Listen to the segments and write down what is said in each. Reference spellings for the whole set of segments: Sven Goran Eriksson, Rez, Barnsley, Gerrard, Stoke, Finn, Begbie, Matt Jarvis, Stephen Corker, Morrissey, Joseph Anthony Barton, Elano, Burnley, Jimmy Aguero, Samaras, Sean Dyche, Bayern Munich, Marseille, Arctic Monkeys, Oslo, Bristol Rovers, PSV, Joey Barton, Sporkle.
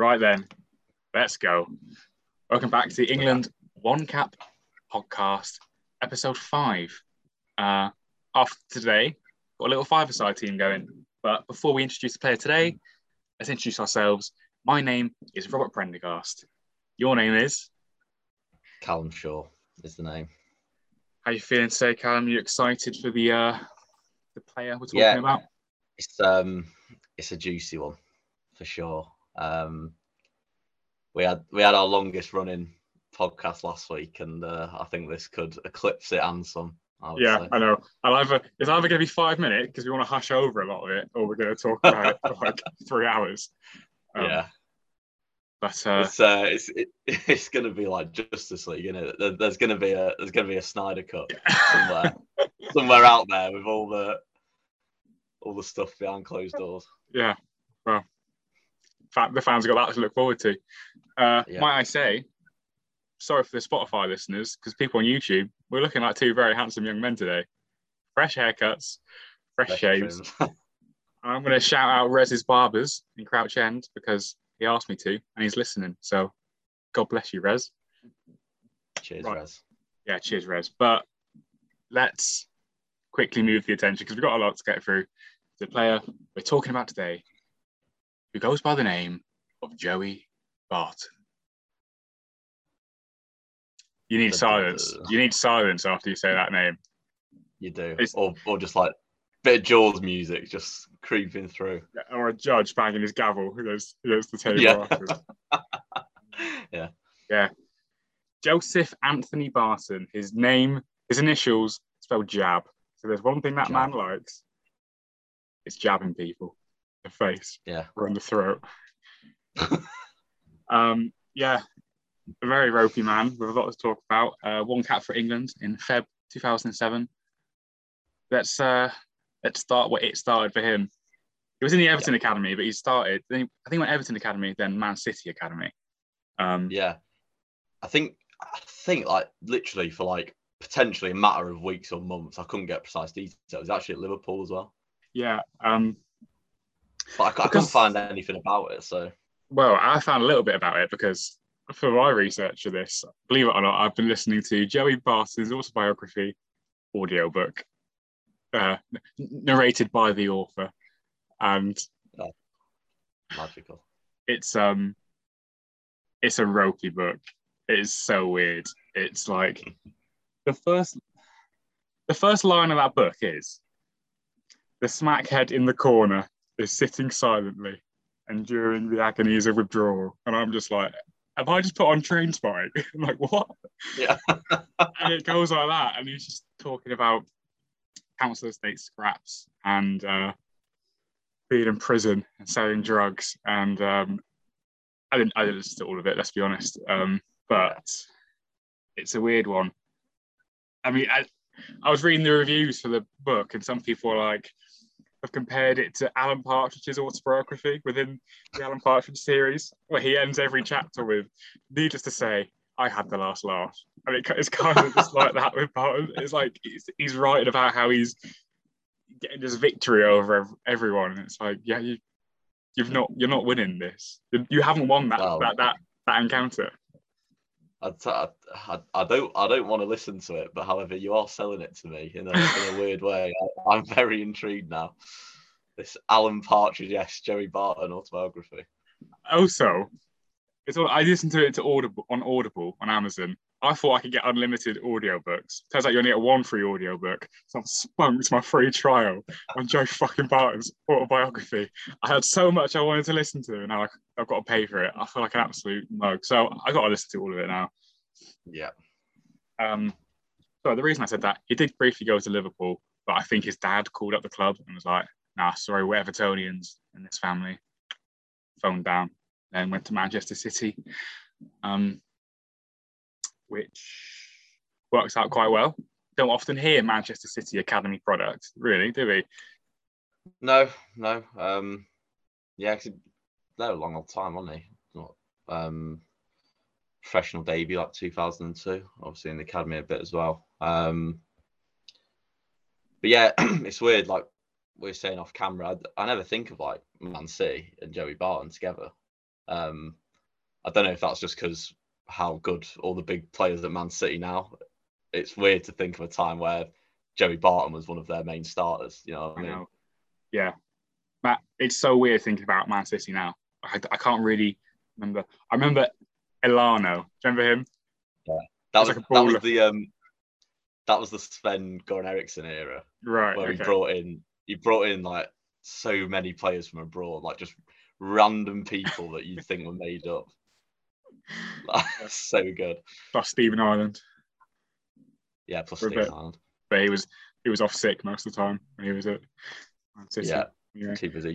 Right then, let's go. Welcome back to the England One Cap podcast, episode 5. After today, got a little five-a-side team going. But before we introduce the player today, let's introduce ourselves. My name is Robert Prendergast. Your name is? Callum Shaw is the name. How are you feeling today, Callum? Are you excited for the player we're talking about? It's a juicy one for sure. We had our longest running podcast last week, and I think this could eclipse it and some. I would say. I know. It's either going to be 5 minutes because we want to hash over a lot of it, or we're going to talk about it for like 3 hours. It's going to be like Justice League, you know. There's going to be a Snyder cut somewhere out there with all the stuff behind closed doors. Yeah. Well. The fans have got that to look forward to. Might I say, sorry for the Spotify listeners, because people on YouTube, we're looking like two very handsome young men today. Fresh haircuts, fresh shaves. I'm going to shout out Rez's Barbers in Crouch End because he asked me to and he's listening. So God bless you, Rez. Cheers, right. Rez. Yeah, cheers, Rez. But let's quickly move the attention because we've got a lot to get through. The player we're talking about today, who goes by the name of Joey Barton. You need silence. You need silence after you say that name. You do. Or just like a bit of Jaws music just creeping through. Or a judge banging his gavel who goes to the table afterwards. Yeah. Yeah. Joseph Anthony Barton. His name, his initials spelled jab. So there's one thing that man likes. It's jabbing people. The face, or in the throat. A very ropey man with a lot to talk about. One cap for England in Feb 2007. Let's start where it started for him. He was in the Everton Academy, but he started. I think went Everton Academy, then Man City Academy. I think like literally for like potentially a matter of weeks or months. I couldn't get precise details. It was actually at Liverpool as well. Yeah. But I couldn't find anything about it, so... Well, I found a little bit about it because for my research of this, believe it or not, I've been listening to Joey Barton's autobiography audiobook, narrated by the author, and... Oh, magical. It's a ropey book. It's so weird. It's like... The first line of that book is, the smackhead in the corner is sitting silently, enduring the agonies of withdrawal. And I'm just like, have I just put on Trainspotting? I'm like, what? Yeah. And it goes like that. And he's just talking about council estate scraps and being in prison and selling drugs. And I didn't listen to all of it, let's be honest. But it's a weird one. I mean, I was reading the reviews for the book and some people were like, I've compared it to Alan Partridge's autobiography within the Alan Partridge series, where he ends every chapter with, needless to say, I had the last laugh. And it's kind of just like that with Barton. It's like he's writing about how he's getting this victory over everyone. And it's like, yeah, you're not winning this. You haven't won that encounter. I don't want to listen to it, but however, you are selling it to me in a weird way. I'm very intrigued now. This Alan Partridge, yes, Joey Barton autobiography. Also, I listened to it on Audible on Amazon. I thought I could get unlimited audiobooks. Turns out you only get one free audiobook. So I've spunked my free trial on Joey fucking Barton's autobiography. I had so much I wanted to listen to, and now I've got to pay for it. I feel like an absolute mug. So I've got to listen to all of it now. Yeah. So the reason I said that, he did briefly go to Liverpool, but I think his dad called up the club and was like, nah, sorry, we're Evertonians in this family. Phoned down. Then went to Manchester City. Which works out quite well. Don't often hear Manchester City Academy product, really, do we? No. A long old time, wasn't he? Professional debut, like 2002, obviously in the academy a bit as well. It's weird, like we were saying off camera, I never think of like Man City and Joey Barton together. I don't know if that's just because how good all the big players at Man City now. It's weird to think of a time where Joey Barton was one of their main starters. You know what I mean? I know. Yeah. Matt, it's so weird thinking about Man City now. I can't really remember. I remember Elano. Do you remember him? Yeah. That was the Sven Goran Eriksson era. Right. Where he brought in like so many players from abroad, like just random people that you'd think were made up. That's so good. Plus Stephen Ireland. Yeah, plus Stephen Ireland. But he was off sick most of the time when he was at Man City. Yeah. Yeah. He was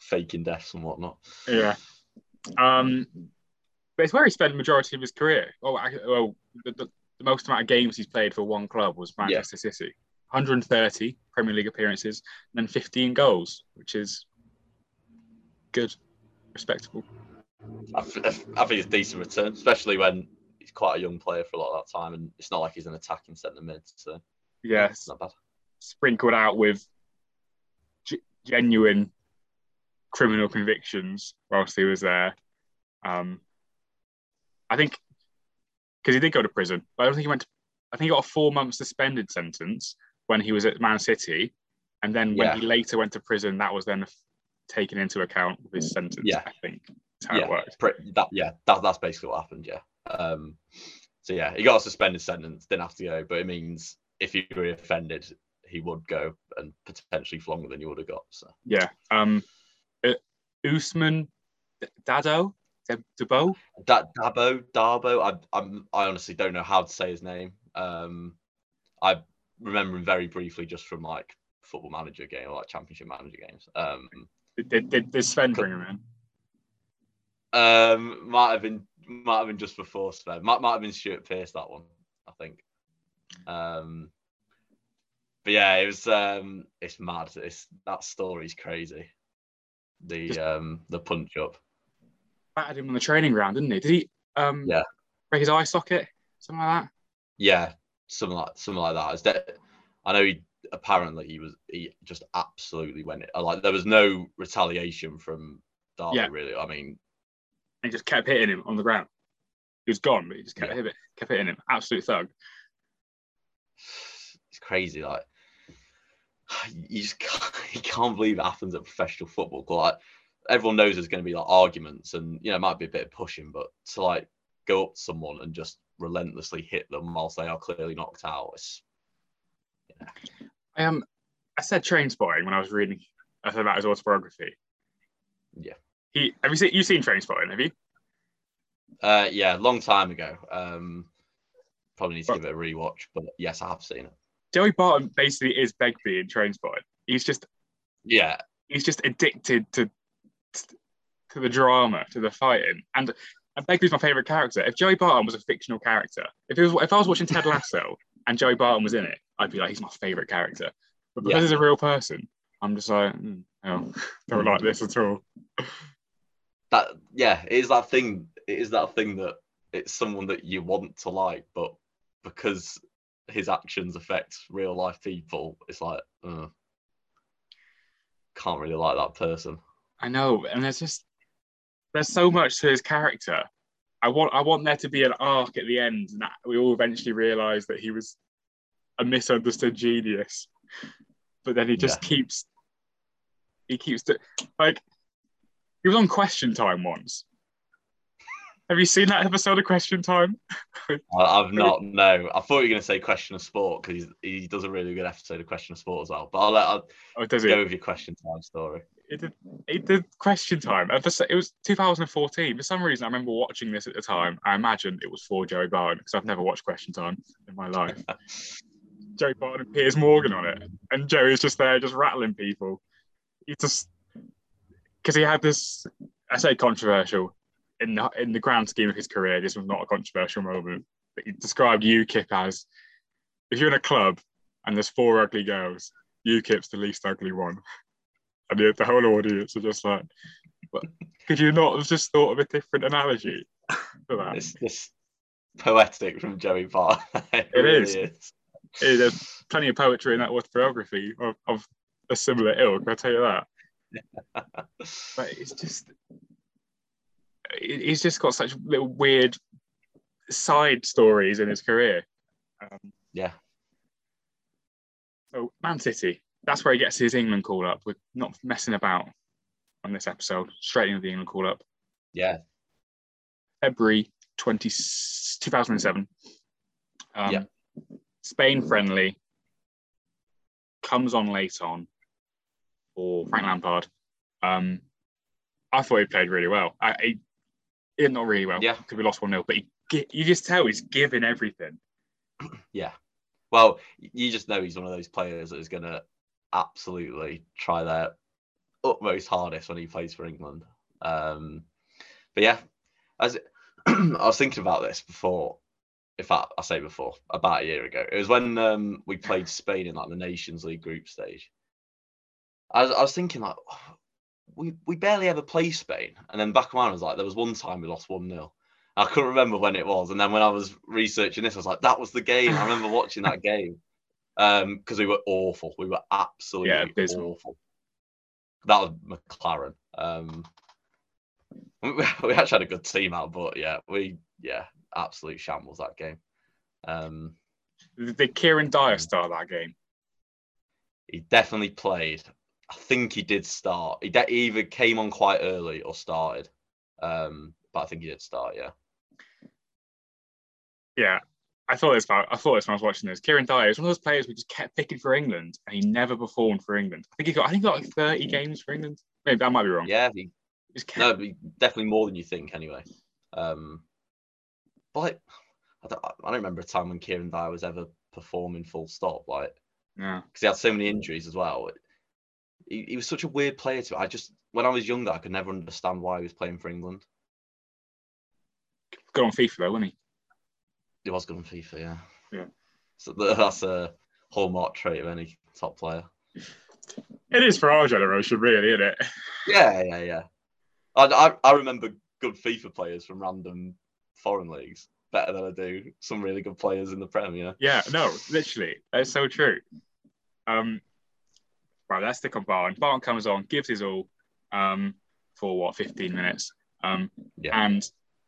faking deaths and whatnot. Yeah. But it's where he spent the majority of his career. The most amount of games he's played for one club was Manchester City. 130 Premier League appearances and then 15 goals, which is good, respectable. I think it's a decent return, especially when he's quite a young player for a lot of that time, and it's not like he's an attacking centre mid. So yeah, it's not bad. Sprinkled out with genuine criminal convictions whilst he was there. I think because he did go to prison, but I don't think he went to, I think he got a 4-month suspended sentence when he was at Man City, and then when he later went to prison, that was then taken into account with his sentence. Yeah. I think that's how it worked. That's basically what happened. Yeah. So yeah, he got a suspended sentence, didn't have to go, but it means if he reoffended, he would go, and potentially for longer than you would have got. So yeah, Usman Dado Dabo? Dabo. I honestly don't know how to say his name. I remember him very briefly just from like Football Manager game or like Championship Manager games. Did Sven bring him in? Might have been just before Sven. Might have been Stuart Pearce, that one, I think. But yeah, it was it's mad. That story's crazy. The punch up. Battered him on the training ground, didn't he? Did he break his eye socket? Something like that? Yeah, something like that. I know he just absolutely went it. Like there was no retaliation from Darby really. I mean, he just kept hitting him on the ground. He was gone, but he just kept hitting him. Absolute thug. It's crazy, like you just can't believe it happens at professional football. Like everyone knows there's going to be like arguments, and you know it might be a bit of pushing, but to like go up to someone and just relentlessly hit them whilst they are clearly knocked out. I said Trainspotting when I was reading about his autobiography. Yeah. You've seen Trainspotting, have you? Yeah, long time ago. Probably need to give it a rewatch, but yes, I have seen it. Joey Barton basically is Begbie in Trainspotting. He's just addicted to the drama, to the fighting, and Begbie's my favourite character. If Joey Barton was a fictional character, if I was watching Ted Lasso and Joey Barton was in it, I'd be like, he's my favourite character. But because he's a real person, I'm just like, don't like this at all. It is that thing that it's someone that you want to like, but because his actions affect real life people, it's like, can't really like that person. I know, and there's so much to his character. I want there to be an arc at the end, and that we all eventually realise that he was a misunderstood genius. But then he just keeps he was on Question Time once. Have you seen that episode of Question Time? I've not, no. I thought you were going to say Question of Sport, because he does a really good episode of Question of Sport as well. But I'll go with your Question Time story. It did Question Time. It was 2014. For some reason, I remember watching this at the time. I imagine it was for Joey Barton, because I've never watched Question Time in my life. Joey Barton and Piers Morgan on it. And Joey's just there, just rattling people. Because he had this, I say controversial, in the grand scheme of his career, this was not a controversial moment. But he described UKIP as, if you're in a club and there's 4 ugly girls, UKIP's the least ugly one. And the whole audience are just like, but could you not have just thought of a different analogy for that? It's just poetic from Joey Barton. It really is. There's plenty of poetry in that autobiography of a similar ilk, I'll tell you that. But it's just... he's just got such little weird side stories in his career. Yeah. Oh, Man City. That's where he gets his England call-up. We're not messing about on this episode. Straight into the England call-up. Yeah. February 2007. Yeah. Spain friendly. Comes on late on for Frank Lampard. I thought he played really well. He not really well. Yeah. Because we lost 1-0. But you just tell he's giving everything. Yeah. Well, you just know he's one of those players that is going to absolutely try their utmost hardest when he plays for England. But yeah, I was thinking about this before. In fact, I say before, about a year ago. It was when we played Spain in like the Nations League group stage. I was thinking like, we barely ever play Spain. And then back around, I was like, there was one time we lost 1-0. I couldn't remember when it was. And then when I was researching this, I was like, that was the game. I remember watching that game because we were awful. We were absolutely awful. That was McLaren. We actually had a good team out, but yeah, absolute shambles that game. Did Kieran Dyer start that game? He definitely played. I think he did start. He either came on quite early or started. But I think he did start, yeah. Yeah, I thought this when I was watching this. Kieran Dyer is one of those players we just kept picking for England, and he never performed for England. I think he got like 30 games for England. Maybe I might be wrong. Yeah, definitely more than you think. Anyway, but like, I don't remember a time when Kieran Dyer was ever performing full stop. Like, yeah, because he had so many injuries as well. He was such a weird player to. When I was younger, I could never understand why he was playing for England. Good on FIFA though, wasn't he? He was good on FIFA, yeah. Yeah. So that's a hallmark trait of any top player. It is for our generation, really, isn't it? Yeah. I remember good FIFA players from random foreign leagues better than I do some really good players in the Premier. Yeah, no, literally, that's so true. Right, let's stick on Barton. Barton comes on, gives his all for 15 minutes, and.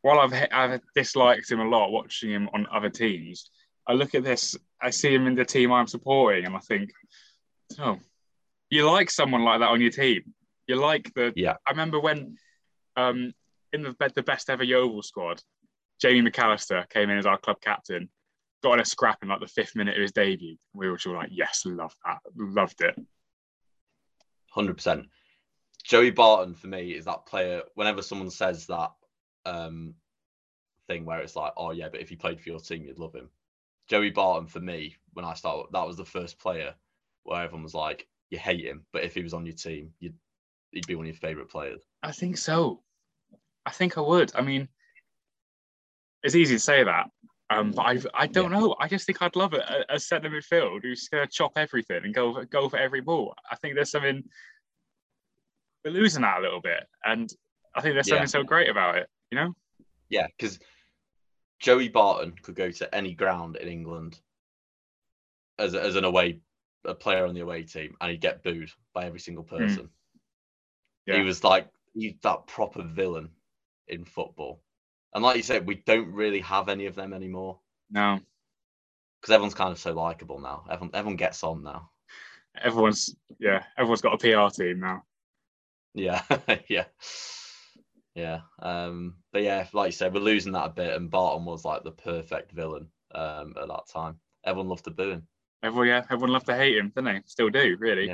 While I've disliked him a lot watching him on other teams, I look at this, I see him in the team I'm supporting, and I think, oh, you like someone like that on your team. You like the... Yeah. I remember when in the best ever Yeovil squad, Jamie McAllister came in as our club captain, got in a scrap in like the 5th minute of his debut. We were all like, yes, love that. Loved it. 100%. Joey Barton, for me, is that player, whenever someone says that, thing where it's like, oh yeah, but if he played for your team, you'd love him. Joey Barton, for me, when I started, that was the first player where everyone was like, you hate him, but if he was on your team, he'd be one of your favourite players. I think so. I think I would. I mean, it's easy to say that, but I don't know. I just think I'd love it. A centre midfield who's going to chop everything and go for every ball. I think there's something, we're losing that a little bit, and I think there's something so great about it. You know? Yeah, because Joey Barton could go to any ground in England as an away a player on the away team, and he'd get booed by every single person. Mm. Yeah. He was like that proper villain in football. And like you said, we don't really have any of them anymore. No. Because everyone's kind of so likeable now. Everyone gets on now. Everyone's got a PR team now. Yeah, yeah. Yeah, but yeah, like you said, we're losing that a bit, and Barton was like the perfect villain at that time. Everyone loved to boo him. Everyone loved to hate him, didn't they? Still do, really.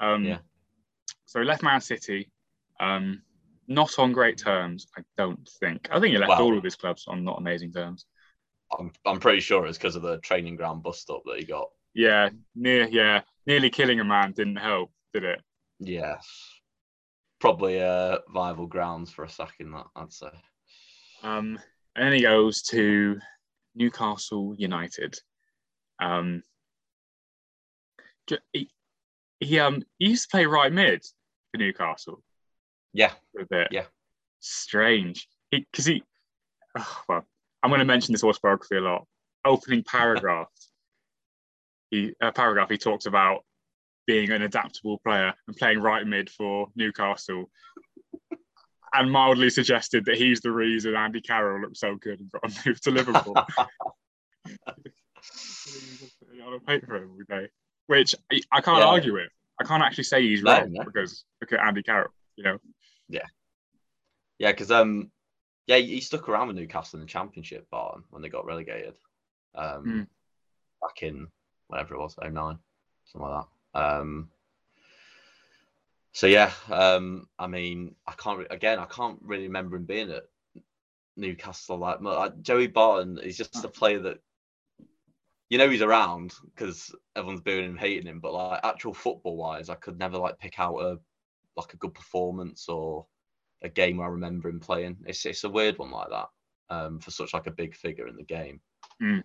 Yeah. So he left Man City, not on great terms, I don't think. I think he left all of his clubs on not amazing terms. I'm pretty sure it's because of the training ground bust-up that he got. Yeah, nearly killing a man didn't help, did it? Yeah. Probably viable grounds for a sacking, that I'd say. And then he goes to Newcastle United. He used to play right mid for Newcastle. Yeah, a bit. Yeah, strange. I'm going to mention this autobiography a lot. Opening paragraph. He talks about being an adaptable player and playing right mid for Newcastle. and mildly suggested that he's the reason Andy Carroll looked so good and got a move to Liverpool. I'll wait for him every day, which I can't argue with. I can't actually say he's wrong because look at Andy Carroll, you know. Yeah, yeah, because he stuck around with Newcastle in the Championship, Barton, when they got relegated, back in whatever it was, 09, something like that. I mean, I can't really remember him being at Newcastle like much. Joey Barton is just a player that, you know, he's around because everyone's booing him, hating him, but like actual football wise, I could never like pick out a good performance or a game where I remember him playing. It's a weird one like that for such like a big figure in the game. Mm.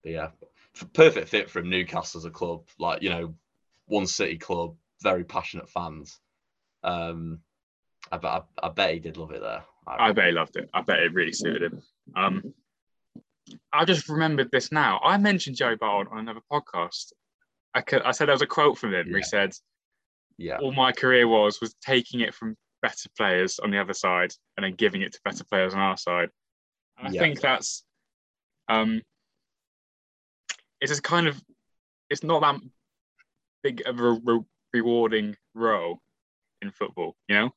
But yeah, perfect fit for him. Newcastle as a club, like, you know, one city club, very passionate fans. I bet he did love it there. I bet he loved it. I bet it really suited him. I just remembered this now. I mentioned Joe Barton on another podcast. I said there was a quote from him where he said, all my career was taking it from better players on the other side and then giving it to better players on our side. And I think that's... it's just kind of... It's not that big of a rewarding role in football, you know?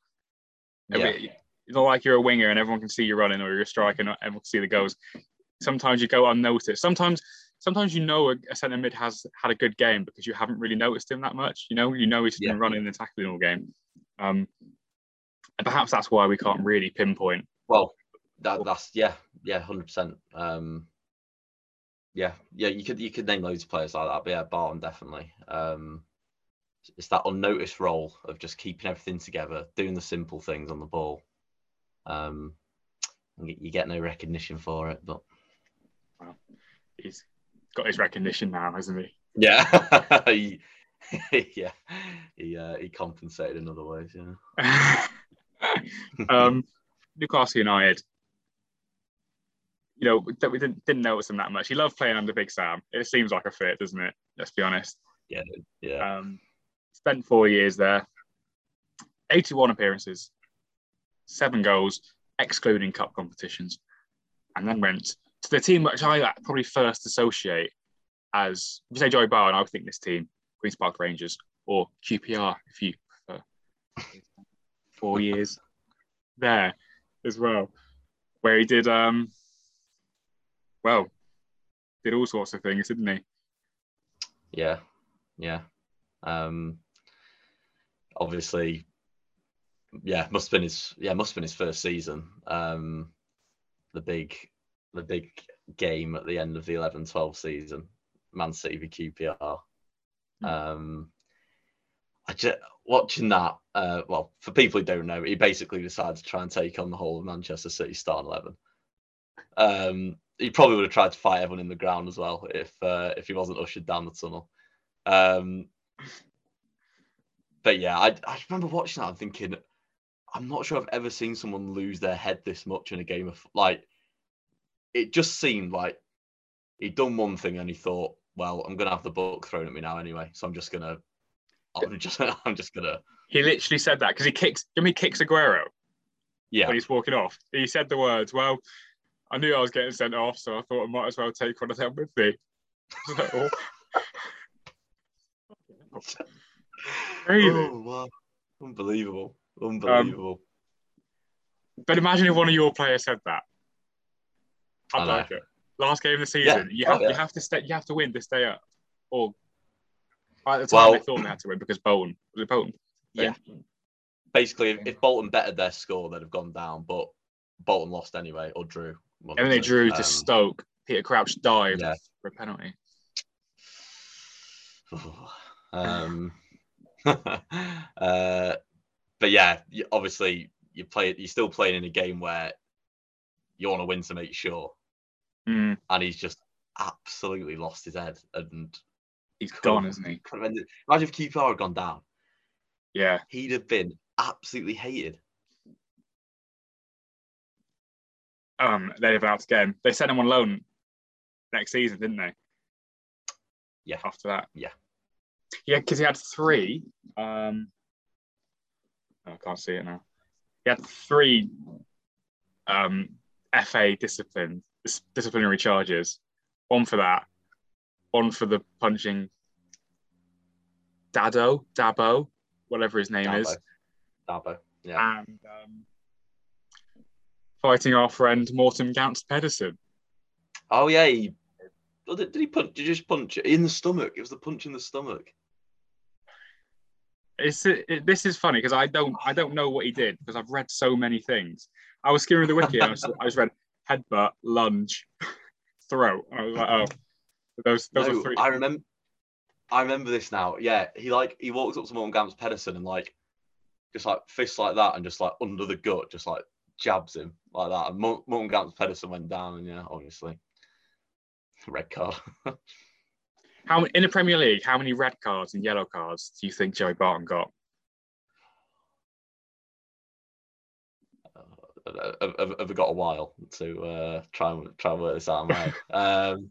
Yeah. It's not like you're a winger and everyone can see you running, or you're a striker and everyone can see the goals. Sometimes you go unnoticed. Sometimes you know a centre mid has had a good game because you haven't really noticed him that much. You know he's been running and tackling all game. And perhaps that's why we can't really pinpoint. Well, that's 100%. You could name loads of players like that, but yeah, Barton definitely. It's that unnoticed role of just keeping everything together, doing the simple things on the ball. You get no recognition for it, but he's got his recognition now, hasn't he? Yeah, he compensated in other ways. Yeah. Newcastle United, you know, we didn't notice him that much. He loved playing under Big Sam. It seems like a fit, doesn't it? Let's be honest. Yeah. Spent 4 years there, 81 appearances, 7 goals, excluding cup competitions, and then went to the team which I probably first associate as, if you say Joey Barton, I would think this team, Queens Park Rangers, or QPR, if you prefer. 4 years there as well, where he did, did all sorts of things, didn't he? Yeah. Obviously... must have been his first season. The big game at the end of the 11-12 season, Man City v QPR. Watching that. For people who don't know, he basically decided to try and take on the whole of Manchester City starting 11. He probably would have tried to fight everyone in the ground as well if he wasn't ushered down the tunnel. But yeah, I remember watching that and thinking, I'm not sure I've ever seen someone lose their head this much in a game of, like, it just seemed like he'd done one thing and he thought, well, I'm going to have the book thrown at me now anyway. So I'm just going to. He literally said that because he kicks Aguero. Yeah. When he's walking off. He said the words, well, I knew I was getting sent off, so I thought I might as well take one of them with me. So, crazy. Oh, wow. Unbelievable. But imagine if one of your players said that. I'd like it. Last game of the season, you have to win to stay up. Or at the time they thought they had to win because Bolton was it Bolton? Yeah. Basically, if Bolton bettered their score, they'd have gone down. But Bolton lost anyway, or drew. And they drew to Stoke. Peter Crouch dived for a penalty. But yeah, obviously you're still playing in a game where you want to win to make sure, and he's just absolutely lost his head and he's gone, isn't he? Imagine if QPR had gone down, he'd have been absolutely hated. They'd have been out again. They sent him on loan next season, didn't they? Yeah. After that, yeah. Yeah, because he had 3. can't see it now. He had 3 FA disciplinary charges. 1 for that. 1 for the punching Dado, Dabo, whatever his name is. Dabo, yeah. And fighting our friend Morten Gamst Pedersen. Oh, yeah. Did he punch? Did you just punch it in the stomach? It was the punch in the stomach. This is funny because I don't know what he did because I've read so many things. I was skimming the wiki and I just read headbutt, lunge, throat. And I was like, oh, those are 3. I remember this now. Yeah, he walks up to Morten Gamst Pedersen and just fists like that and just under the gut, just jabs him like that. And Morten Gamst Pedersen went down and yeah, obviously red card. In the Premier League, how many red cards and yellow cards do you think Joey Barton got? I've got a while to try and work this out. Right? And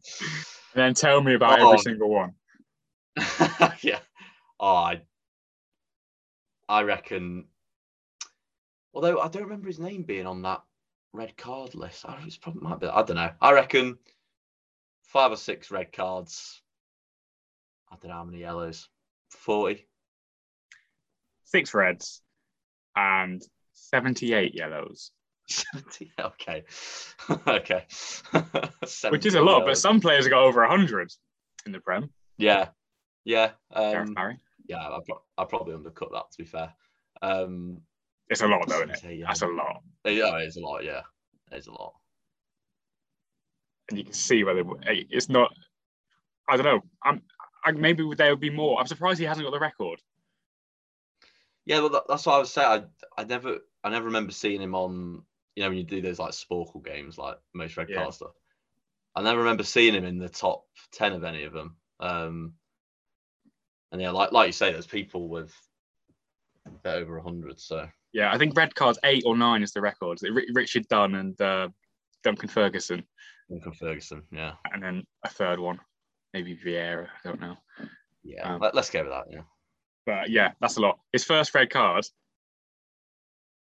then tell me about every single one. Yeah. I reckon. Although I don't remember his name being on that red card list. It probably might be. I don't know. I reckon 5 or 6 red cards. I don't know how many yellows. 40. 6 reds and 78 yellows. 70. Okay. Okay. 70, which is a lot, yellows. But some players have got over 100 in the Prem. Yeah. Yeah. Yeah, I probably undercut that, to be fair. It's a lot, though, isn't it? Yeah. That's a lot. Yeah, it is a lot, yeah. It is a lot. And you can see where it's not... I don't know. Maybe there would be more. I'm surprised he hasn't got the record. Yeah, well, that's what I was saying. I never remember seeing him on. You know, when you do those Sporkle games, most red card stuff. I never remember seeing him in the top 10 of any of them. And yeah, like you say, there's people with over 100. So yeah, I think red cards 8 or 9 is the record. Richard Dunn and Duncan Ferguson. Duncan Ferguson, yeah. And then a third one. Maybe Vieira, I don't know. Yeah, let's go with that, yeah. But yeah, that's a lot. His first red card,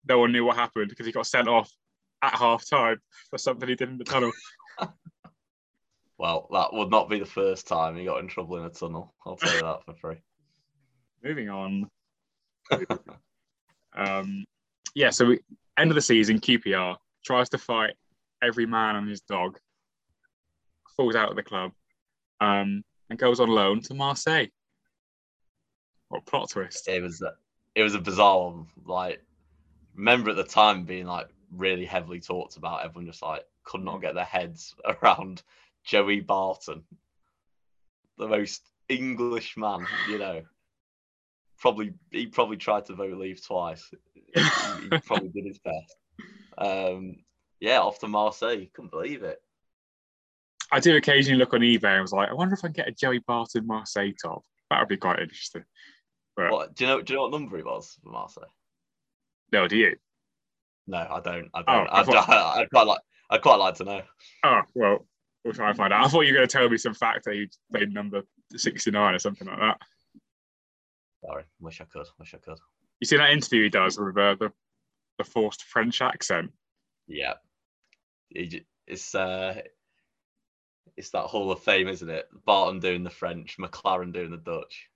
no one knew what happened because he got sent off at half-time for something he did in the tunnel. Well, that would not be the first time he got in trouble in a tunnel. I'll tell you that for free. Moving on. Yeah, so end of the season, QPR tries to fight every man and his dog, falls out of the club, and goes on loan to Marseille. What a plot twist! It was a bizarre one. Remember at the time being really heavily talked about. Everyone just could not get their heads around Joey Barton, the most English man. You know, he probably tried to vote leave twice. He probably did his best. Yeah, off to Marseille. Couldn't believe it. I do occasionally look on eBay and was I wonder if I can get a Joey Barton Marseille top. That would be quite interesting. But... Do you know what number he was for Marseille? No, do you? No, I don't. I'd quite like to know. Oh, well, we'll try and find out. I thought you were going to tell me some fact that he played number 69 or something like that. Sorry, wish I could. You see that interview he does with the forced French accent? Yeah. It's that Hall of Fame, isn't it? Barton doing the French, McLaren doing the Dutch,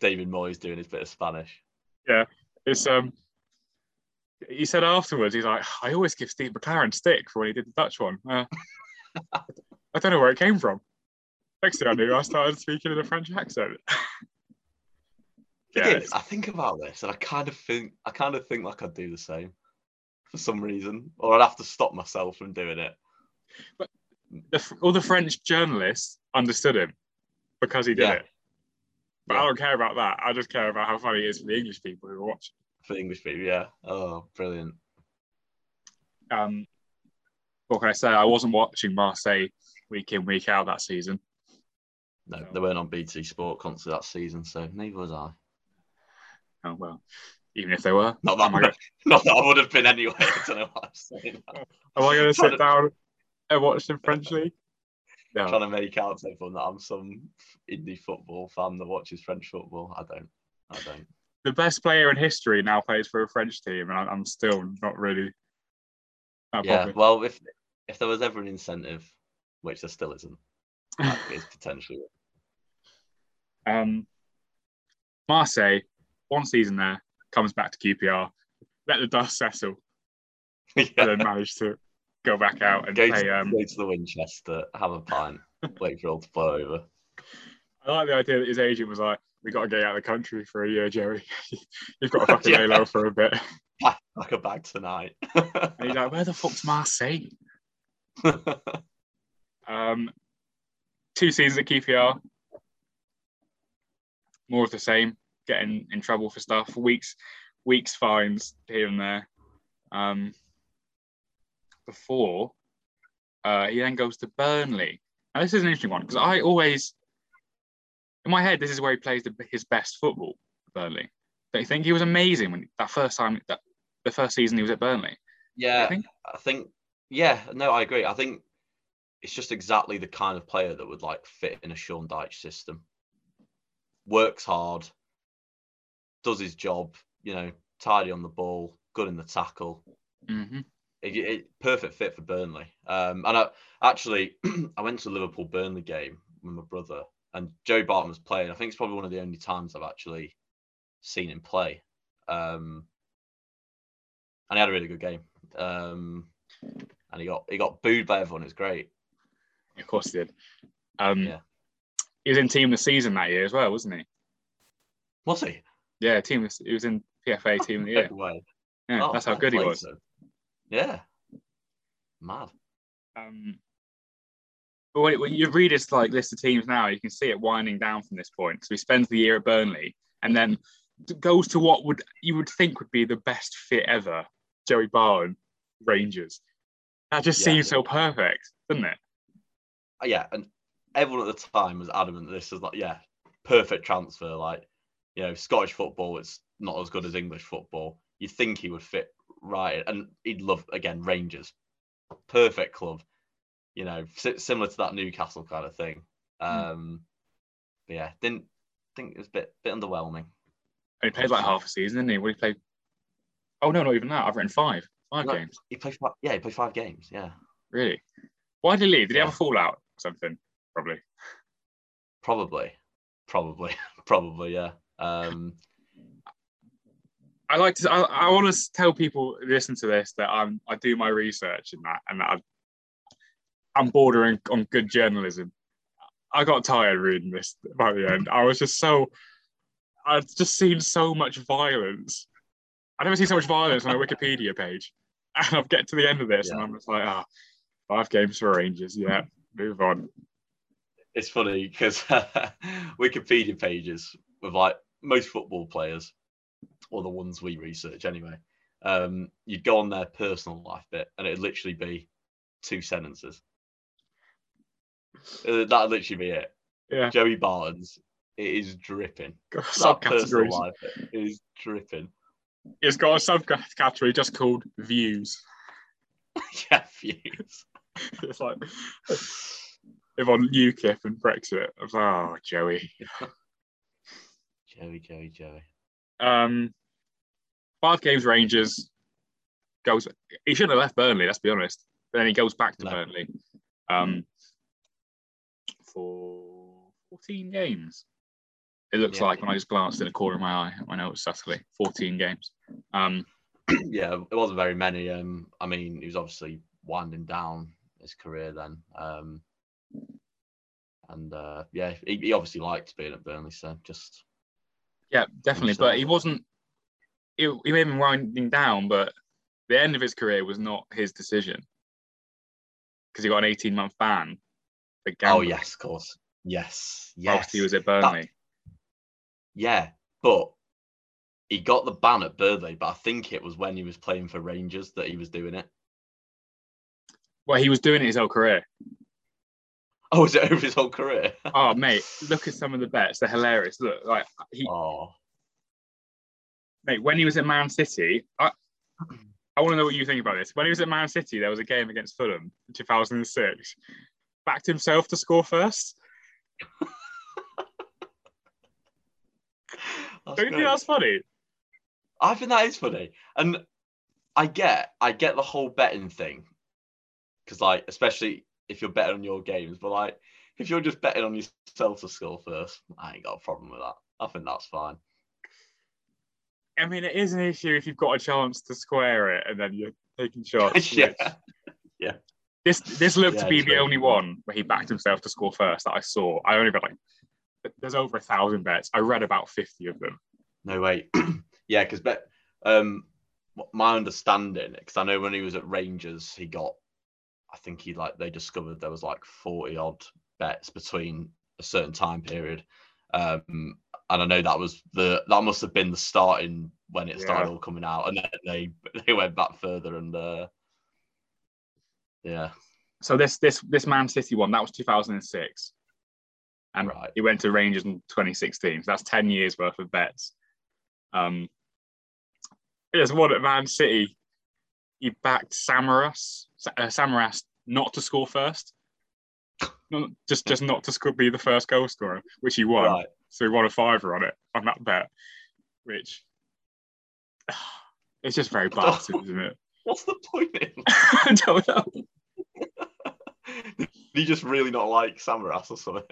David Moyes doing his bit of Spanish. Yeah, it's. He said afterwards, he's I always give Steve McLaren stick for when he did the Dutch one. I don't know where it came from. Next thing I knew, I started speaking in a French accent. Yeah, I think about this, and I kind of think I'd do the same for some reason, or I'd have to stop myself from doing it. But all the French journalists understood him because he did it. But I don't care about that. I just care about how funny it is for the English people who are watching. For the English people, yeah. Oh, brilliant. What can I say? I wasn't watching Marseille week in, week out that season. No, so. They weren't on BT Sport concert that season, so neither was I. Oh, well. Even if they were. Not that I would have been anyway. I don't know what I'm saying. Am I going to sit down and watch the French League? No. Trying to make out to everyone that I'm some indie football fan that watches French football. I don't. the best player in history now plays for a French team, and I'm still not really. Yeah, well, if there was ever an incentive, which there still isn't, that is potentially. Marseille, one season there, comes back to QPR, let the dust settle, and then managed to go back out and go to the Winchester, have a pint, wait for all to blow over. I like the idea that his agent was like, "We got to get out of the country for a year, Jerry. You've got to fucking lay low for a bit. Pack a bag tonight." And he's like, "Where the fuck's Marseille?" 2 seasons at QPR. More of the same. Getting in trouble for stuff. Weeks fines here and there. Before he then goes to Burnley. Now, this is an interesting one because I always, in my head, this is where he plays his best football, Burnley. Don't you think he was amazing when that first time, the first season he was at Burnley? Yeah, I agree. I think it's just exactly the kind of player that would like fit in a Sean Dyche system. Works hard, does his job, tidy on the ball, good in the tackle. Mm-hmm. Perfect fit for Burnley. I went to a Liverpool-Burnley game with my brother, and Joe Barton was playing. I think it's probably one of the only times I've actually seen him play. And he had a really good game. And he got booed by everyone. It was great. Of course he did. He was in Team of the Season that year as well, wasn't he? Was he? Yeah, he was in PFA Team of the Year. Way. Yeah, oh, that's how good he was. Though. Yeah. Mad. But when you read his list of teams now, you can see it winding down from this point. So he spends the year at Burnley and then goes to what you would think would be the best fit ever, Joey Barton, Rangers. That just seems so perfect, doesn't it? Yeah, and everyone at the time was adamant that this was perfect transfer. Scottish football, it's not as good as English football. You think he would fit right, and he'd love again Rangers, perfect club. Similar to that Newcastle kind of thing. Didn't think it was a bit underwhelming. And he played half a season, didn't he? What did he play? Oh no, not even that. I've written five games. He played 5 games. Yeah. Really? Why did he leave? Did he have a fallout or something? Probably. Yeah. I like to. I want to tell people who listen to this that I do my research in that, and that I'm bordering on good journalism. I got tired reading this by the end. I'd just seen so much violence. I've never seen so much violence on a Wikipedia page. And I've get to the end of this and I'm just like, 5 games for Rangers. Yeah, move on. It's funny because Wikipedia pages with most football players, or the ones we research anyway, you'd go on their personal life bit and it'd literally be 2 sentences. That'd literally be it. Yeah. Joey Barton's, it is dripping. That personal life bit is dripping. It's got a subcategory just called views. Views. It's like if on UKIP and Brexit. Oh, Joey. Joey. 5 games Rangers. He shouldn't have left Burnley, let's be honest. But then he goes back to Burnley for 14 games. It looks like when I just glanced in the corner of my eye at my notes, subtly, 14 games. It wasn't very many. He was obviously winding down his career then. He obviously liked being at Burnley, so just... Yeah, definitely. But he wasn't... He may have been winding down, but the end of his career was not his decision. Because he got an 18-month ban. Oh, yes, of course. Yes. Whilst he was at Burnley. But he got the ban at Burnley, but I think it was when he was playing for Rangers that he was doing it. Well, he was doing it his whole career. Oh, was it over his whole career? Oh, mate, look at some of the bets. They're hilarious. Look, Mate, when he was at Man City... I want to know what you think about this. When he was at Man City, there was a game against Fulham in 2006. Backed himself to score first. Don't you think that's funny? I think that is funny. And I get the whole betting thing. Because, like, especially if you're betting on your games. But, like, if you're just betting on yourself to score first, I ain't got a problem with that. I think that's fine. I mean, it is an issue if you've got a chance to square it and then you're taking shots. Yeah. Yeah. This looked to be true. The only one where he backed himself to score first that I saw. I only got, like, there's over 1,000 bets. I read about 50 of them. No, wait. Yeah, because my understanding, because I know when he was at Rangers, he got, I think he, like, they discovered there was, like, 40-odd bets between a certain time period. And I know that must have been the starting when it started all coming out. And then they went back further and, yeah. So this Man City one, that was 2006. And he went to Rangers in 2016. So that's 10 years worth of bets. There's one at Man City. He backed Samaras not to score first. No, just not to be the first goal scorer, which he won. Right. So he won a fiver on it, on that bet, which it's just very bastard, isn't it? What's the point in? I don't know. Did he just really not like Samaras or something?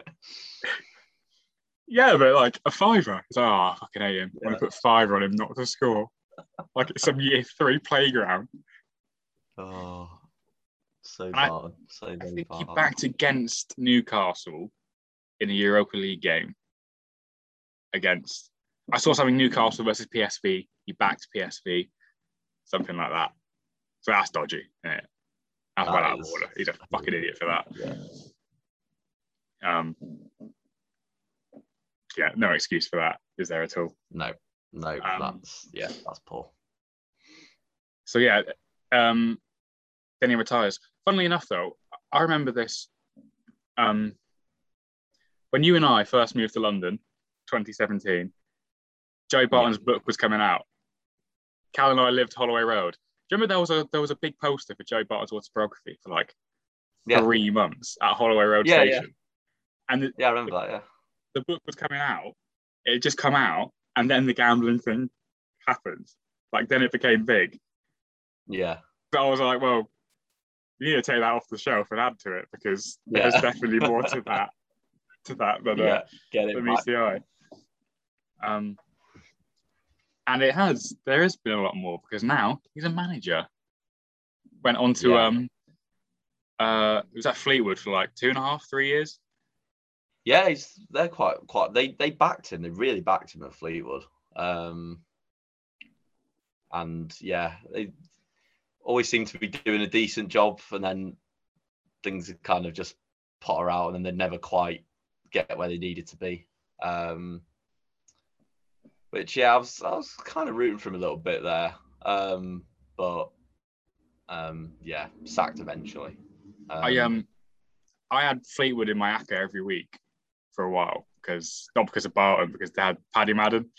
Yeah, but like a fiver. It's like, oh, I fucking hate him. Yeah. I put fiver on him not to score. Like it's some year 3 playground. Oh, so bad. So I think he backed against Newcastle in a Europa League game. I saw something Newcastle versus PSV. He backed PSV, something like that. So that's dodgy, isn't it? That's well out of order. He's a fucking idiot for that. Yeah. Yeah, no excuse for that, is there at all? No, that's poor. So yeah, then he retires. Funnily enough, though, I remember this when you and I first moved to London, 2017. Joe Barton's book was coming out. Cal and I lived Holloway Road. Do you remember there was a big poster for Joe Barton's autobiography for like 3 months at Holloway Road station? Yeah. And I remember that. Yeah, the book was coming out. It had just come out. And then the gambling thing happened. Like, then it became big. Yeah. But I was like, well, you need to take that off the shelf and add to it because there's definitely more to that than meets the eye. And it has. There has been a lot more because now he's a manager. Went on to, it was at Fleetwood for like 2.5, 3 years. Yeah, they're quite. They backed him. They really backed him at Fleetwood. And yeah, they always seem to be doing a decent job, and then things kind of just potter out, and then they never quite get where they needed to be. Which yeah, I was kind of rooting for him a little bit there, but sacked eventually. I had Fleetwood in my acca every week for a while, because not because of Barton, because they had Paddy Madden.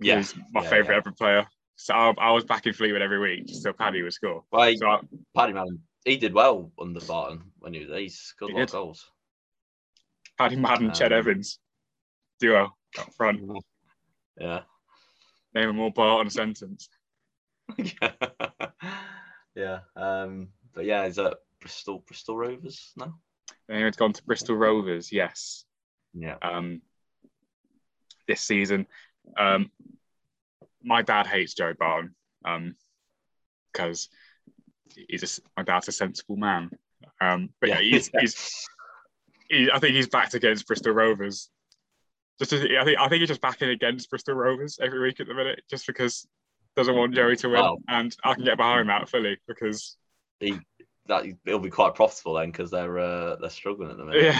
Yeah, who's my favourite ever player. So I was back in Fleetwood every week, so Paddy would score. Well, Paddy Madden, he did well under Barton when he was there. He scored a lot of goals. Paddy Madden, Ched Evans, duo up front. Yeah, name a more Barton sentence. Yeah. But yeah, is that Bristol Rovers now? Then he had gone to Bristol Rovers, yes. Yeah. This season, my dad hates Joe Barton because my dad's a sensible man. But yeah, I think he's backed against Bristol Rovers. I think he's just backing against Bristol Rovers every week at the minute, just because doesn't want Joey to win, and I can get behind that fully because it'll be quite profitable then, because they're struggling at the minute.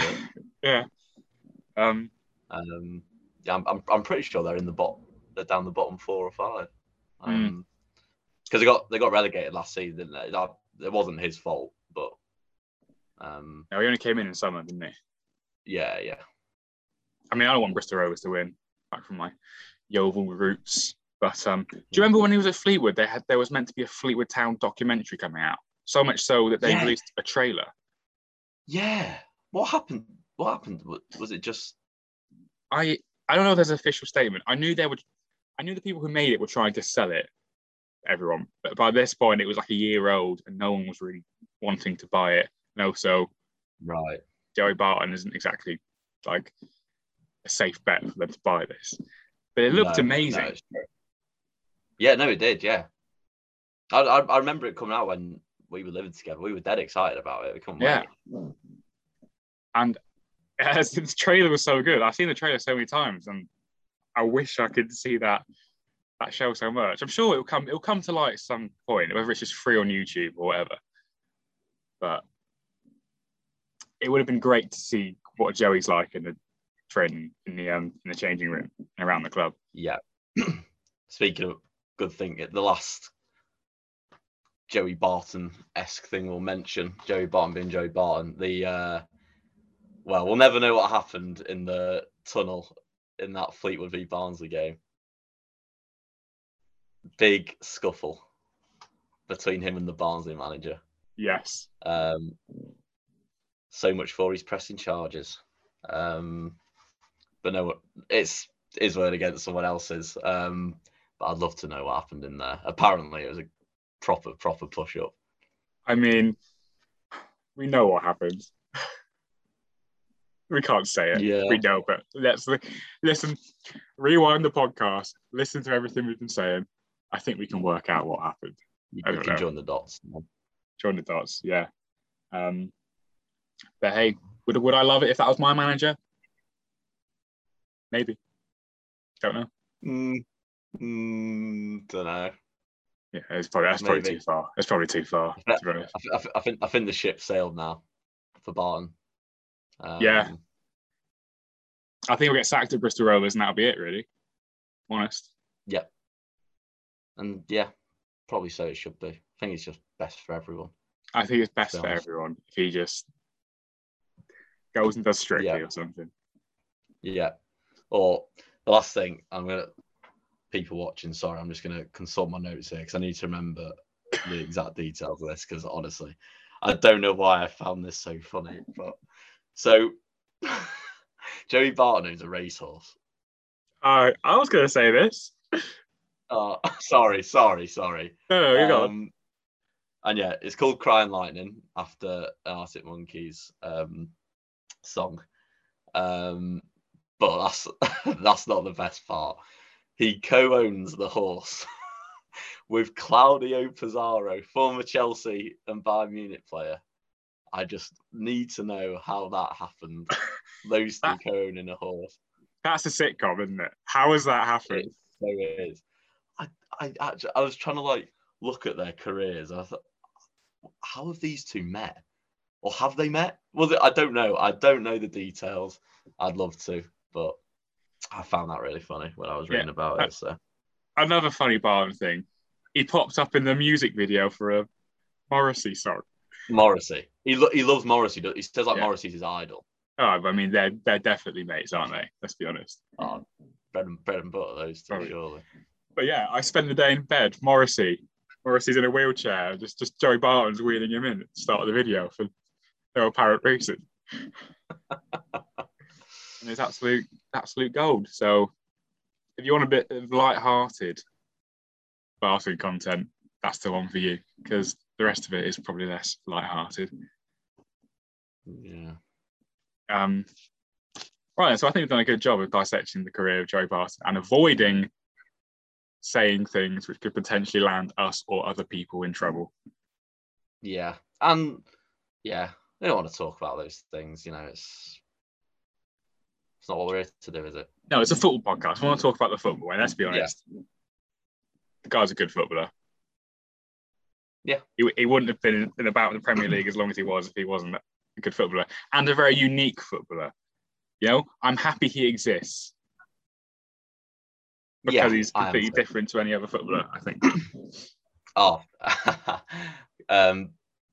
Yeah. I'm pretty sure they're in the bottom. They're down the bottom 4 or 5. Because they got relegated last season, didn't they? That, it wasn't his fault, but no, he only came in summer, didn't he? Yeah. I mean, I don't want Bristol Rovers to win, back from my Yeovil roots. But do you remember when he was at Fleetwood? There was meant to be a Fleetwood Town documentary coming out. So much so that they released a trailer. Yeah. What happened? Was it just... I don't know if there's an official statement. I knew there were I knew the people who made it were trying to sell it to everyone, but by this point it was like a year old and no one was really wanting to buy it. And also, right, Joey Barton isn't exactly like a safe bet for them to buy this. But it looked amazing. No, yeah, no, it did. Yeah, I remember it coming out when we were living together. We were dead excited about it. We couldn't wait. And the trailer was so good. I've seen the trailer so many times, and I wish I could see that show so much. I'm sure it'll come to light at some point, whether it's just free on YouTube or whatever. But it would have been great to see what Joey's like in the training, in the changing room and around the club. Yeah. Speaking of good thing, the last Joey Barton-esque thing we'll mention, Joey Barton being Joey Barton, well, we'll never know what happened in the tunnel in that Fleetwood v Barnsley game. Big scuffle between him and the Barnsley manager. Yes. So much for his pressing charges. But no, it's his word against someone else's. But I'd love to know what happened in there. Apparently, it was a proper push-up. I mean, we know what happened. We can't say it. Yeah. We know, but let's listen. Rewind the podcast. Listen to everything we've been saying. I think we can work out what happened. You can join the dots. Join the dots. Yeah. But hey, would I love it if that was my manager? Maybe. Don't know. Don't know. Yeah, that's probably too far. It's probably too far. I think the ship sailed now for Barton. Yeah, I think we'll get sacked at Bristol Rovers and that'll be it, really. Honest. Yeah. And yeah, probably so it should be. I think it's just best for everyone. I think it's best for everyone if he just goes and does Strictly or something. Yeah. Or the last thing, people watching, sorry, I'm just going to consult my notes here because I need to remember the exact details of this because honestly, I don't know why I found this so funny, but... So, Joey Barton is a racehorse. I was going to say this. Sorry. No, you got it. And yeah, it's called Crying Lightning after Arctic Monkeys song. But that's not the best part. He co-owns the horse with Claudio Pizarro, former Chelsea and Bayern Munich player. I just need to know how that happened. Those two co-owning a horse. That's a sitcom, isn't it? How has that happened? So it is. I was trying to look at their careers. I thought, how have these two met? Or have they met? Well, I don't know. I don't know the details. I'd love to, but I found that really funny when I was reading about it. So another funny Barton thing. He popped up in the music video for a Morrissey song. Morrissey. He loves Morrissey. He says Morrissey's his idol. Oh, I mean, they're definitely mates, aren't they? Let's be honest. Oh, bread and butter, those two, surely. But yeah, I spend the day in bed. Morrissey's in a wheelchair. Just Joey Barton's wheeling him in at the start of the video for no apparent reason. And it's absolute gold. So if you want a bit of light-hearted Barton content, that's the one for you because the rest of it is probably less light-hearted. Yeah. Right, so I think we've done a good job of dissecting the career of Joey Barton and avoiding saying things which could potentially land us or other people in trouble. Yeah. And, yeah, we don't want to talk about those things. You know, it's not what we're here to do, is it? No, it's a football podcast. We want to talk about the football, and let's be honest. Yeah. The guy's a good footballer. Yeah, he wouldn't have been in about the Premier League as long as he was if he wasn't a good footballer and a very unique footballer. You know, I'm happy he exists because he's completely different to any other footballer, I think.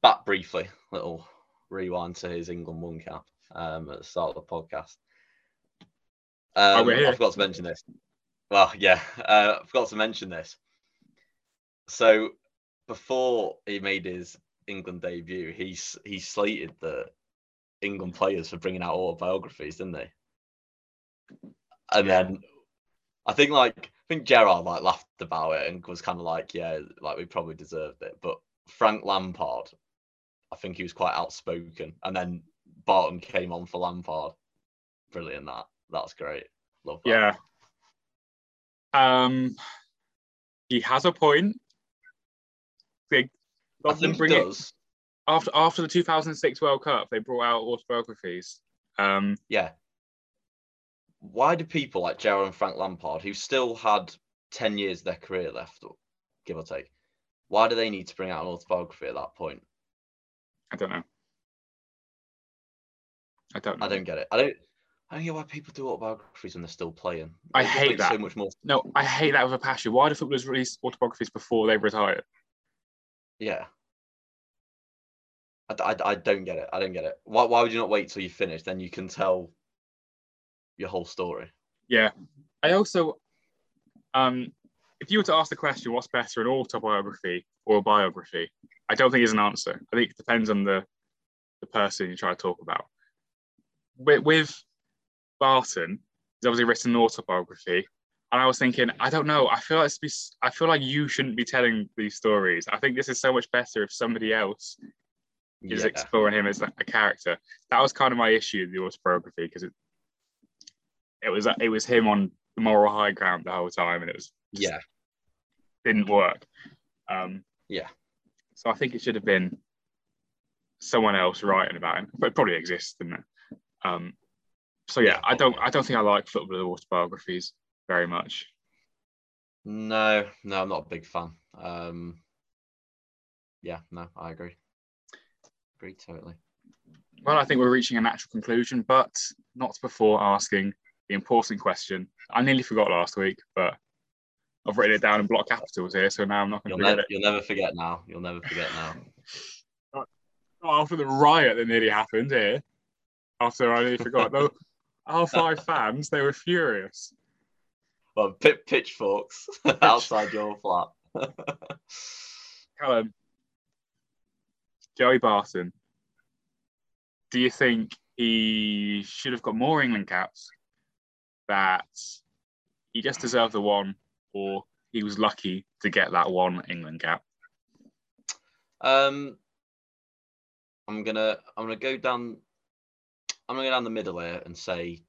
Back briefly, little rewind to his England one cap at the start of the podcast. I forgot to mention this. Well, yeah, I forgot to mention this. So, before he made his England debut, he slated the England players for bringing out autobiographies, didn't they? And then I think think Gerrard like laughed about it and was kind of like, yeah, like we probably deserved it. But Frank Lampard, I think he was quite outspoken. And then Barton came on for Lampard. Brilliant, that. That's great. Love that. Yeah. He has a point. I think he does. After the 2006 World Cup, they brought out autobiographies. Yeah. Why do people like Gerrard and Frank Lampard, who still had 10 years of their career left, give or take, why do they need to bring out an autobiography at that point? I don't know. I don't get it. I don't get why people do autobiographies when they're still playing. I hate that. So much more. No, I hate that with a passion. Why do footballers release autobiographies before they retired? Yeah. I don't get it. I don't get it. Why would you not wait till you finish? Then you can tell your whole story. Yeah. I also, if you were to ask the question, what's better, an autobiography or a biography? I don't think there's an answer. I think it depends on the person you try to talk about. With Barton, he's obviously written an autobiography. And I was thinking, I don't know. I feel like you shouldn't be telling these stories. I think this is so much better if somebody else is exploring him as a character. That was kind of my issue with the autobiography, because it was him on the moral high ground the whole time, and it was just, didn't work. So I think it should have been someone else writing about him, but it probably exists, didn't it? I don't think I like football autobiographies very much. No, I'm not a big fan. I agree. Agree totally. Well, I think we're reaching a natural conclusion, but not before asking the important question. I nearly forgot last week, but I've written it down in block capitals here, so now I'm not going to forget it. You'll never forget now. You'll never forget now. Not after the riot that nearly happened here, after I nearly forgot. Our five fans, they were furious. Well, pitchforks outside your flat. Callum, Joey Barton, do you think he should have got more England caps, that he just deserved the one, or he was lucky to get that one England cap? I'm gonna go down the middle here and say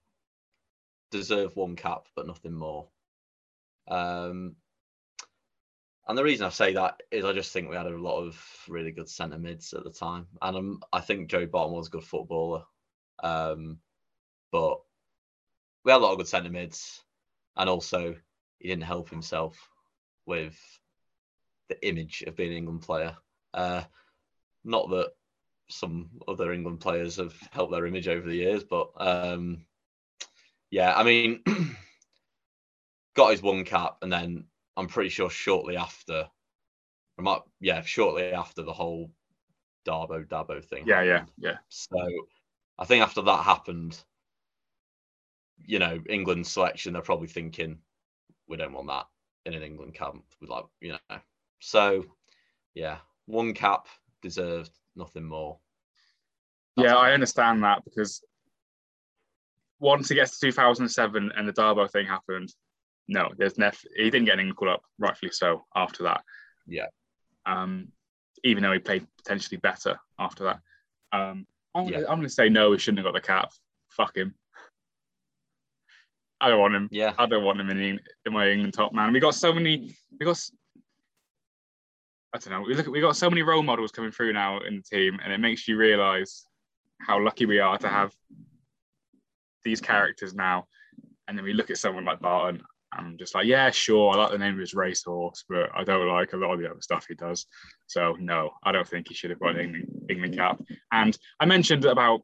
deserve one cap, but nothing more. And the reason I say that is I just think we had a lot of really good centre mids at the time, and I think Joey Barton was a good footballer, but we had a lot of good centre mids, and also he didn't help himself with the image of being an England player. Not that some other England players have helped their image over the years, but got his one cap, and then I'm pretty sure shortly after the whole Dado Dabo thing. Yeah. So I think after that happened, England selection, they're probably thinking, we don't want that in an England camp. We'd like, So, yeah, one cap deserved, nothing more. I understand that, because once it gets to 2007 and the Dabo thing happened, no, he didn't get an England call-up, rightfully so, after that. Yeah. Even though he played potentially better after that. I'm going to say no, he shouldn't have got the cap. Fuck him. I don't want him. Yeah. I don't want him in my England top, man. We got so many role models coming through now in the team, and it makes you realise how lucky we are to have these characters now. And then we look at someone like Barton, and I'm just like, yeah, sure, I like the name of his racehorse, but I don't like a lot of the other stuff he does. So no, I don't think he should have got an England cap. And I mentioned about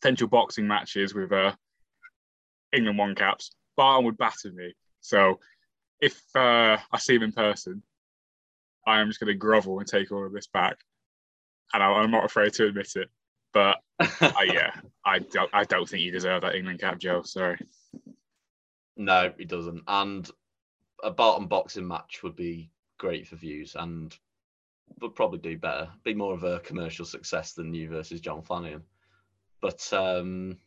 potential boxing matches with England one caps. Barton would batter me. So if I see him in person, I am just going to grovel and take all of this back. And I'm not afraid to admit it. But I don't think you deserve that England cap, Joe. Sorry. No, he doesn't. And a Barton boxing match would be great for views and would probably do better. Be more of a commercial success than you versus John Flanagan. But I don't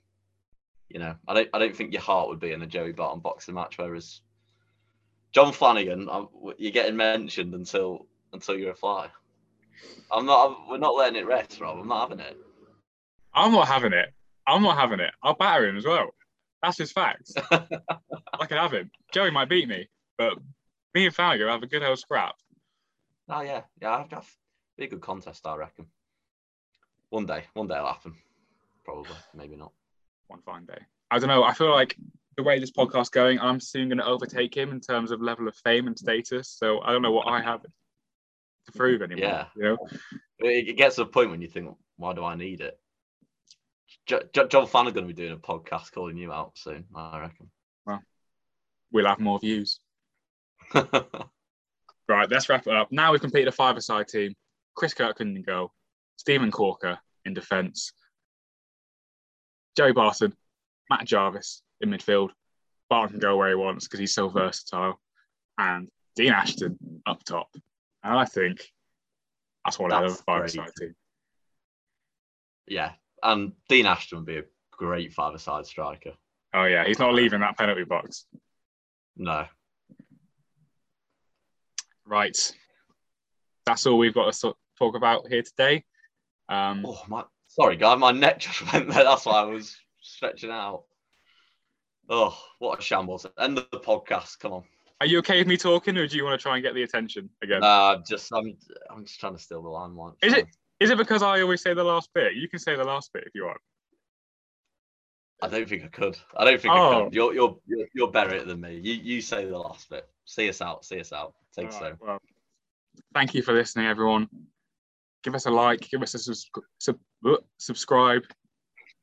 think your heart would be in a Joey Barton boxing match, whereas John Flanagan, you're getting mentioned until you're a fly. We're not letting it rest, Rob. I'm not having it. I'm not having it. I'll batter him as well. That's just facts. I can have him. Joey might beat me, but me and Flanagan have a good old scrap. Oh yeah, I'd be a good contest, I reckon. One day it'll happen. Probably, maybe not. One fine day. I don't know. I feel like the way this podcast's going, I'm soon going to overtake him in terms of level of fame and status. So I don't know what I have to prove anymore. Yeah, you know? It gets to the point when you think, why do I need it? John Fan are going to be doing a podcast calling you out soon, I reckon. Well, we'll have more views. Right, let's wrap it up. Now we've completed a five-a-side team. Chris Kirkland in goal. Stephen Corker in defence. Joey Barton, Matt Jarvis in midfield. Barton can go where he wants because he's so versatile. And Dean Ashton up top. And I think that's what I have a five-a-side team. Yeah, and Dean Ashton would be a great five-a-side striker. Oh, yeah, he's not leaving that penalty box. No. Right. That's all we've got to talk about here today. Sorry, guy, my neck just went there. That's why I was stretching out. Oh, what a shambles. End of the podcast. Come on. Are you okay with me talking, or do you want to try and get the attention again? I'm just trying to steal the limelight. Is it because I always say the last bit? You can say the last bit if you want. I don't think I could. I could. You're better at it than me. You say the last bit. See us out. Take us home. Well, thank you for listening, everyone. Give us a like. Give us a subscribe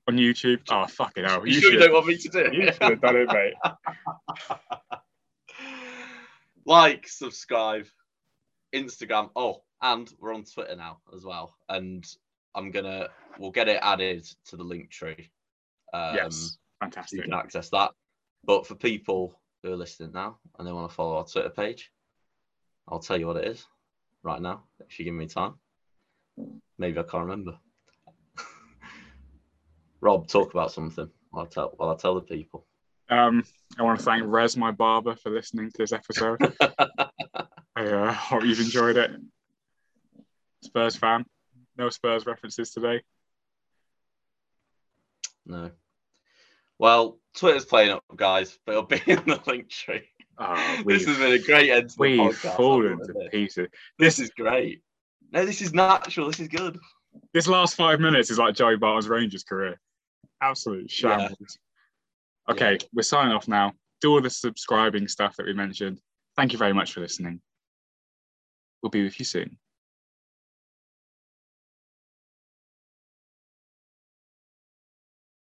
on YouTube. Oh, fucking hell. You sure you don't want me to do it? You should have done it, mate. Like, subscribe, Instagram. Oh, and we're on Twitter now as well. And we'll get it added to the link tree. Yes, fantastic. You can access that. But for people who are listening now and they want to follow our Twitter page, I'll tell you what it is right now, if you give me time. Maybe I can't remember. Rob, talk about something while I tell the people. I want to thank Rez, my barber, for listening to this episode. I hope you've enjoyed it. Spurs fan. No Spurs references today. No. Well, Twitter's playing up, guys, but it'll be in the link tree. Oh, this has been a great end to the podcast. We've fallen to pieces. This is great. No, this is natural. This is good. This last 5 minutes is like Joey Barton's Rangers career. Absolute shambles. Yeah. Okay, We're signing off now. Do all the subscribing stuff that we mentioned. Thank you very much for listening. We'll be with you soon.